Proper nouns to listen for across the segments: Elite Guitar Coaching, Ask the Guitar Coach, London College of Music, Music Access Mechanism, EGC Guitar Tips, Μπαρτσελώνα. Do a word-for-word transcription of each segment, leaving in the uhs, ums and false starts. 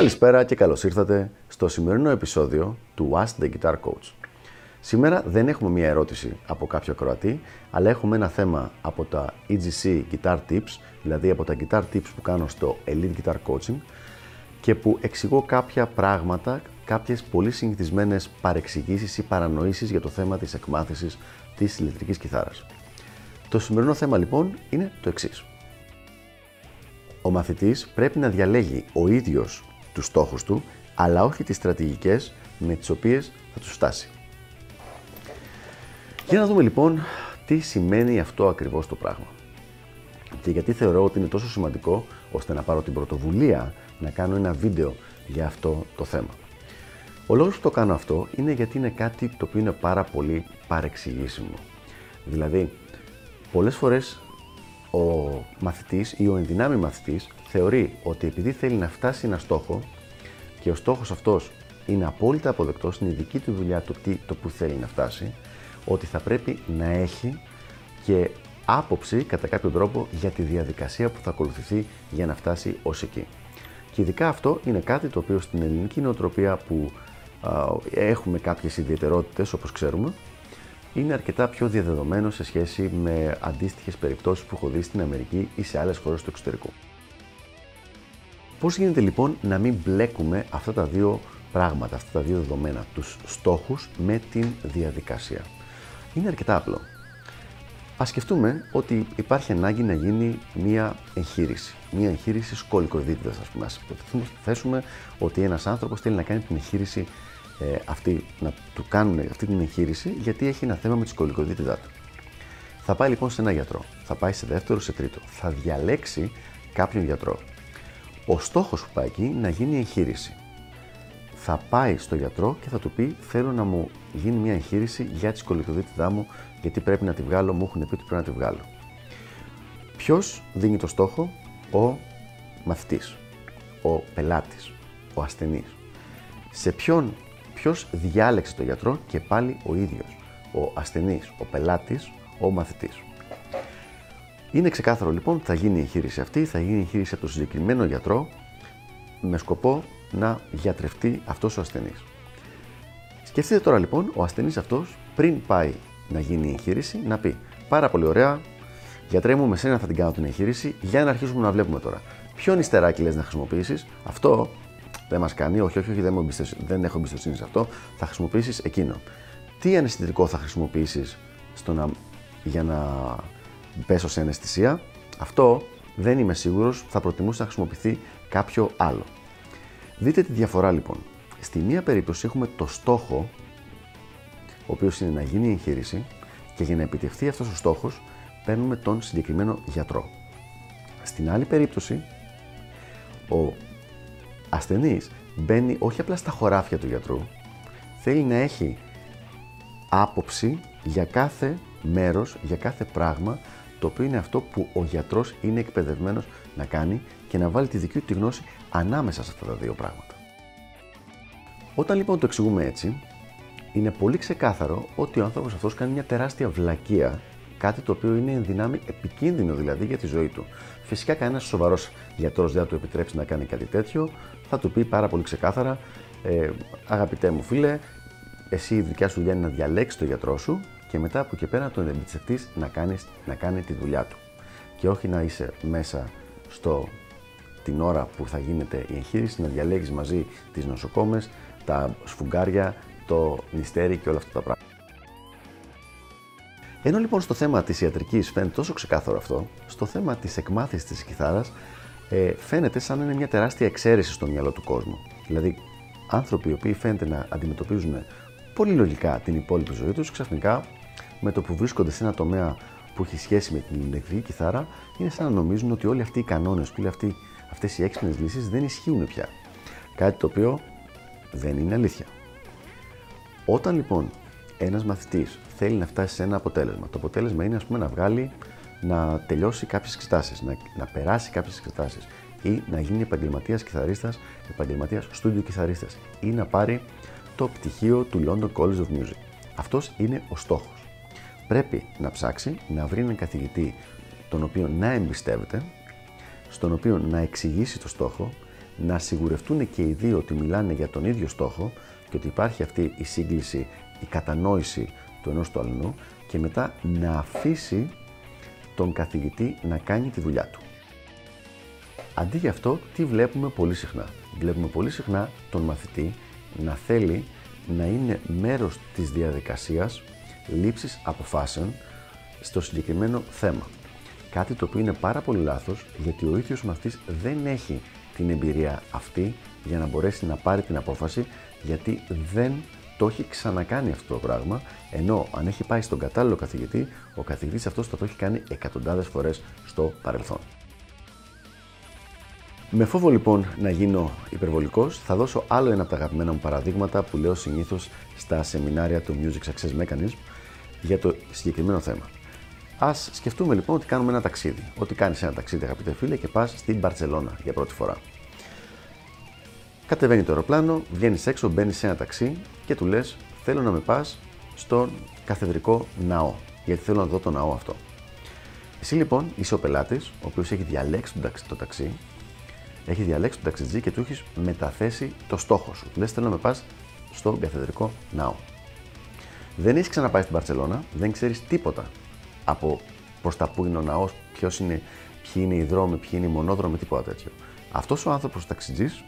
Καλησπέρα και καλώς ήρθατε στο σημερινό επεισόδιο του Ask the Guitar Coach. Σήμερα δεν έχουμε μία ερώτηση από κάποιο ακροατή, αλλά έχουμε ένα θέμα από τα ι τζι σι Guitar Tips, δηλαδή από τα Guitar Tips που κάνω στο Elite Guitar Coaching και που εξηγώ κάποια πράγματα, κάποιες πολύ συνηθισμένες παρεξηγήσεις ή παρανοήσεις για το θέμα της εκμάθησης της ηλεκτρικής κιθάρας. Το σημερινό θέμα λοιπόν είναι το εξής. Ο μαθητής πρέπει να διαλέγει ο ίδιος τους στόχους του, αλλά όχι τις στρατηγικές με τις οποίες θα τους φτάσει. Για να δούμε λοιπόν τι σημαίνει αυτό ακριβώς το πράγμα και γιατί θεωρώ ότι είναι τόσο σημαντικό ώστε να πάρω την πρωτοβουλία να κάνω ένα βίντεο για αυτό το θέμα. Ο λόγος που το κάνω αυτό είναι γιατί είναι κάτι το οποίο είναι πάρα πολύ παρεξηγήσιμο. Δηλαδή, πολλές φορές ο μαθητής ή ο ενδυνάμει μαθητής θεωρεί ότι επειδή θέλει να φτάσει ένα στόχο και ο στόχος αυτός είναι απόλυτα αποδεκτός, είναι η δική του δουλειά το, τι, το που θέλει να φτάσει, ότι θα πρέπει να έχει και άποψη κατά κάποιο τρόπο για τη διαδικασία που θα ακολουθηθεί για να φτάσει ως εκεί. Και ειδικά αυτό είναι κάτι το οποίο στην ελληνική νοοτροπία που α, έχουμε κάποιες ιδιαιτερότητες όπως ξέρουμε, είναι αρκετά πιο διαδεδομένο σε σχέση με αντίστοιχες περιπτώσεις που έχω δει στην Αμερική ή σε άλλες χώρες του εξωτερικού. Πώς γίνεται λοιπόν να μην μπλέκουμε αυτά τα δύο πράγματα, αυτά τα δύο δεδομένα, τους στόχους με την διαδικασία? Είναι αρκετά απλό. Ας σκεφτούμε ότι υπάρχει ανάγκη να γίνει μία εγχείρηση. Μία εγχείρηση σκολικοειδίτιδας, ας πούμε. Ας θέσουμε ότι ένας άνθρωπος θέλει να κάνει την εγχείρηση Ε, αυτή, να του κάνουν αυτή την εγχείρηση γιατί έχει ένα θέμα με τη σκολικοειδίτιδά του. Θα πάει λοιπόν σε ένα γιατρό, θα πάει σε δεύτερο, σε τρίτο, θα διαλέξει κάποιον γιατρό. Ο στόχος που πάει εκεί να γίνει η εγχείρηση. Θα πάει στο γιατρό και θα του πει: θέλω να μου γίνει μια εγχείρηση για τη σκολικοειδίτιδά μου, γιατί πρέπει να τη βγάλω, μου έχουν πει ότι πρέπει να τη βγάλω. Ποιος δίνει το στόχο? Ο μαθητής, ο πελάτης, ο ασθενής. Σε ποιον Ποιος διάλεξε τον γιατρό? Και πάλι ο ίδιος, ο ασθενής, ο πελάτης, ο μαθητής. Είναι ξεκάθαρο λοιπόν, θα γίνει η εγχείρηση αυτή, θα γίνει η εγχείρηση από τον συγκεκριμένο γιατρό με σκοπό να γιατρευτεί αυτός ο ασθενής. Σκεφτείτε τώρα λοιπόν, ο ασθενής αυτός πριν πάει να γίνει η εγχείρηση να πει: πάρα πολύ ωραία, γιατρέ μου, με σένα θα την κάνω την εγχείρηση, για να αρχίσουμε να βλέπουμε τώρα. Ποιον υστεράκι λες να χρησιμοποιήσεις? Αυτό δεν μας κάνει, όχι, όχι, όχι, δεν, δεν έχω εμπιστοσύνη σε αυτό, θα χρησιμοποιήσεις εκείνο. Τι αναισθητικό θα χρησιμοποιήσεις στο να, για να πέσω σε αναισθησία? Αυτό δεν είμαι σίγουρος, θα προτιμούσα να χρησιμοποιηθεί κάποιο άλλο. Δείτε τη διαφορά λοιπόν. Στη μία περίπτωση έχουμε το στόχο, ο οποίος είναι να γίνει η εγχείρηση, και για να επιτευχθεί αυτός ο στόχος παίρνουμε τον συγκεκριμένο γιατρό. Στην άλλη περίπτωση, ο ασθενής μπαίνει όχι απλά στα χωράφια του γιατρού, θέλει να έχει άποψη για κάθε μέρος, για κάθε πράγμα, το οποίο είναι αυτό που ο γιατρός είναι εκπαιδευμένος να κάνει και να βάλει τη δική του γνώση ανάμεσα σε αυτά τα δύο πράγματα. Όταν λοιπόν το εξηγούμε έτσι, είναι πολύ ξεκάθαρο ότι ο άνθρωπος αυτός κάνει μια τεράστια βλακεία, κάτι το οποίο είναι εν δυνάμει επικίνδυνο δηλαδή για τη ζωή του. Φυσικά κανένας σοβαρός γιατρός δεν θα του επιτρέψει να κάνει κάτι τέτοιο, θα του πει πάρα πολύ ξεκάθαρα: ε, αγαπητέ μου φίλε, εσύ η δικιά σου δουλειά είναι να διαλέξεις τον γιατρό σου και μετά από εκεί πέρα τον εμπιστευτείς να, κάνεις, να κάνει τη δουλειά του και όχι να είσαι μέσα στο, την ώρα που θα γίνεται η εγχείρηση να διαλέγεις μαζί τις νοσοκόμες, τα σφουγγάρια, το νηστέρι και όλα αυτά τα πράγματα. Ενώ λοιπόν στο θέμα της ιατρικής φαίνεται τόσο ξεκάθαρο αυτό, στο θέμα της εκμάθησης της κιθάρας ε, φαίνεται σαν να είναι μια τεράστια εξαίρεση στο μυαλό του κόσμου. Δηλαδή, άνθρωποι οι οποίοι φαίνεται να αντιμετωπίζουν πολύ λογικά την υπόλοιπη ζωή τους, ξαφνικά με το που βρίσκονται σε ένα τομέα που έχει σχέση με την ηλεκτρική κιθάρα, είναι σαν να νομίζουν ότι όλοι αυτοί οι κανόνες, όλοι αυτές οι έξυπνες λύσεις δεν ισχύουν πια. Κάτι το οποίο δεν είναι αλήθεια. Όταν λοιπόν ένας μαθητής θέλει να φτάσει σε ένα αποτέλεσμα. Το αποτέλεσμα είναι, ας πούμε, να βγάλει, να τελειώσει κάποιες εξετάσεις, να, να περάσει κάποιες εξετάσεις ή να γίνει επαγγελματίας κιθαρίστας, επαγγελματίας στούντιο κιθαρίστας ή να πάρει το πτυχίο του London College of Music. Αυτός είναι ο στόχος. Πρέπει να ψάξει, να βρει έναν καθηγητή τον οποίο να εμπιστεύεται, στον οποίο να εξηγήσει το στόχο, να σιγουρευτούν και οι δύο ότι μιλάνε για τον ίδιο στόχο και ότι υπάρχει αυτή η σύγκληση, η κατανόηση του ενός του αλλού, και μετά να αφήσει τον καθηγητή να κάνει τη δουλειά του. Αντί γι' αυτό, τι βλέπουμε πολύ συχνά. Βλέπουμε πολύ συχνά τον μαθητή να θέλει να είναι μέρος της διαδικασίας λήψης αποφάσεων στο συγκεκριμένο θέμα. Κάτι το οποίο είναι πάρα πολύ λάθος, γιατί ο ίδιος ο μαθητής δεν έχει την εμπειρία αυτή για να μπορέσει να πάρει την απόφαση, γιατί δεν το έχει ξανακάνει αυτό το πράγμα, ενώ αν έχει πάει στον κατάλληλο καθηγητή, ο καθηγητής αυτός θα το έχει κάνει εκατοντάδες φορές στο παρελθόν. Με φόβο λοιπόν να γίνω υπερβολικός, θα δώσω άλλο ένα από τα αγαπημένα μου παραδείγματα που λέω συνήθως στα σεμινάρια του Music Access Mechanism για το συγκεκριμένο θέμα. Ας σκεφτούμε λοιπόν ότι κάνουμε ένα ταξίδι. Ότι κάνεις ένα ταξίδι, αγαπητέ φίλε, και πας στην Μπαρτσελώνα για πρώτη φορά. Κατεβαίνει το αεροπλάνο, βγαίνεις έξω, μπαίνεις σε ένα ταξί και του λες: θέλω να με πας στον καθεδρικό ναό, γιατί θέλω να δω το ναό αυτό. Εσύ λοιπόν είσαι ο πελάτης, ο οποίος έχει διαλέξει το ταξί, έχει διαλέξει τον ταξιτζή και του έχεις μεταθέσει το στόχο σου. Λες: θέλω να με πας στον καθεδρικό ναό. Δεν έχεις ξαναπάει στην Μπαρτσελώνα, δεν ξέρεις τίποτα από προς τα που είναι ο ναός, ποιος είναι, ποιοι είναι οι δρόμοι, ποιοι είναι οι μονόδρομοι, τίποτα τέτοιο. Αυτός ο άνθρωπος ταξιτζής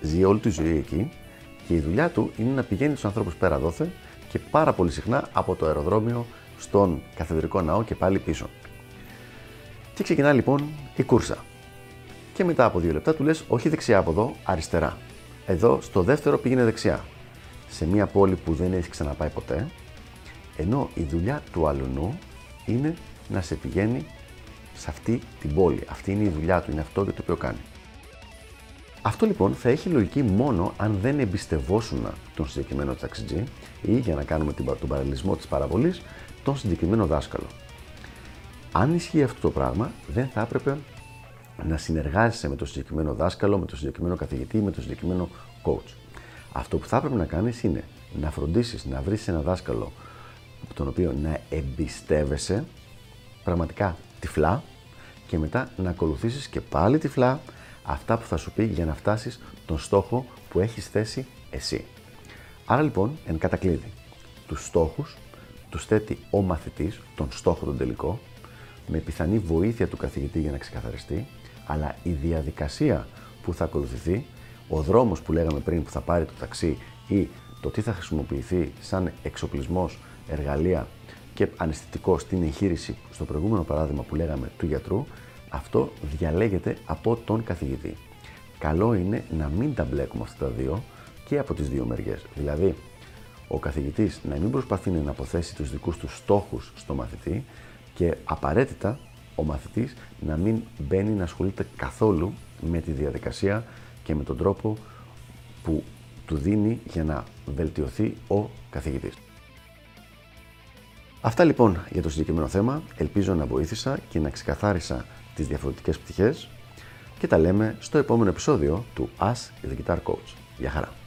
ζει όλη τη ζωή εκεί και η δουλειά του είναι να πηγαίνει τους ανθρώπους πέρα δόθε και πάρα πολύ συχνά από το αεροδρόμιο στον καθεδρικό ναό και πάλι πίσω. Και ξεκινά λοιπόν η κούρσα. Και μετά από δύο λεπτά του λες: όχι δεξιά από εδώ, αριστερά. Εδώ στο δεύτερο πήγαινε δεξιά. Σε μια πόλη που δεν έχει ξαναπάει ποτέ, ενώ η δουλειά του αλουνού είναι να σε πηγαίνει σε αυτή την πόλη. Αυτή είναι η δουλειά του, είναι αυτό το οποίο κάνει. Αυτό λοιπόν θα έχει λογική μόνο αν δεν εμπιστευόσουν τον συγκεκριμένο ταξιτζή ή, για να κάνουμε τον παραλληλισμό της παραβολής, τον συγκεκριμένο δάσκαλο. Αν ισχύει αυτό το πράγμα, δεν θα έπρεπε να συνεργάζεσαι με τον συγκεκριμένο δάσκαλο, με τον συγκεκριμένο καθηγητή, με τον συγκεκριμένο coach. Αυτό που θα έπρεπε να κάνεις είναι να φροντίσεις να βρεις ένα δάσκαλο τον οποίο να εμπιστεύεσαι πραγματικά τυφλά και μετά να ακολουθήσεις και πάλι τυφλά αυτά που θα σου πει για να φτάσεις τον στόχο που έχεις θέσει εσύ. Άρα λοιπόν, εν κατακλείδη, τους στόχους τους θέτει ο μαθητής, τον στόχο τον τελικό, με πιθανή βοήθεια του καθηγητή για να ξεκαθαριστεί, αλλά η διαδικασία που θα ακολουθηθεί, ο δρόμος που λέγαμε πριν που θα πάρει το ταξί ή το τι θα χρησιμοποιηθεί σαν εξοπλισμός, εργαλεία και αναισθητικό στην εγχείρηση, στο προηγούμενο παράδειγμα που λέγαμε του γιατρού, αυτό διαλέγεται από τον καθηγητή. Καλό είναι να μην τα μπλέκουμε αυτά τα δύο και από τις δύο μεριές. Δηλαδή, ο καθηγητής να μην προσπαθεί να αποθέσει τους δικούς του στόχους στο μαθητή και απαραίτητα ο μαθητής να μην μπαίνει να ασχολείται καθόλου με τη διαδικασία και με τον τρόπο που του δίνει για να βελτιωθεί ο καθηγητής. Αυτά λοιπόν για το συγκεκριμένο θέμα. Ελπίζω να βοήθησα και να ξεκαθάρισα τις διαφορετικές πτυχές και τα λέμε στο επόμενο επεισόδιο του Ask the Guitar Coach. Γεια χαρά!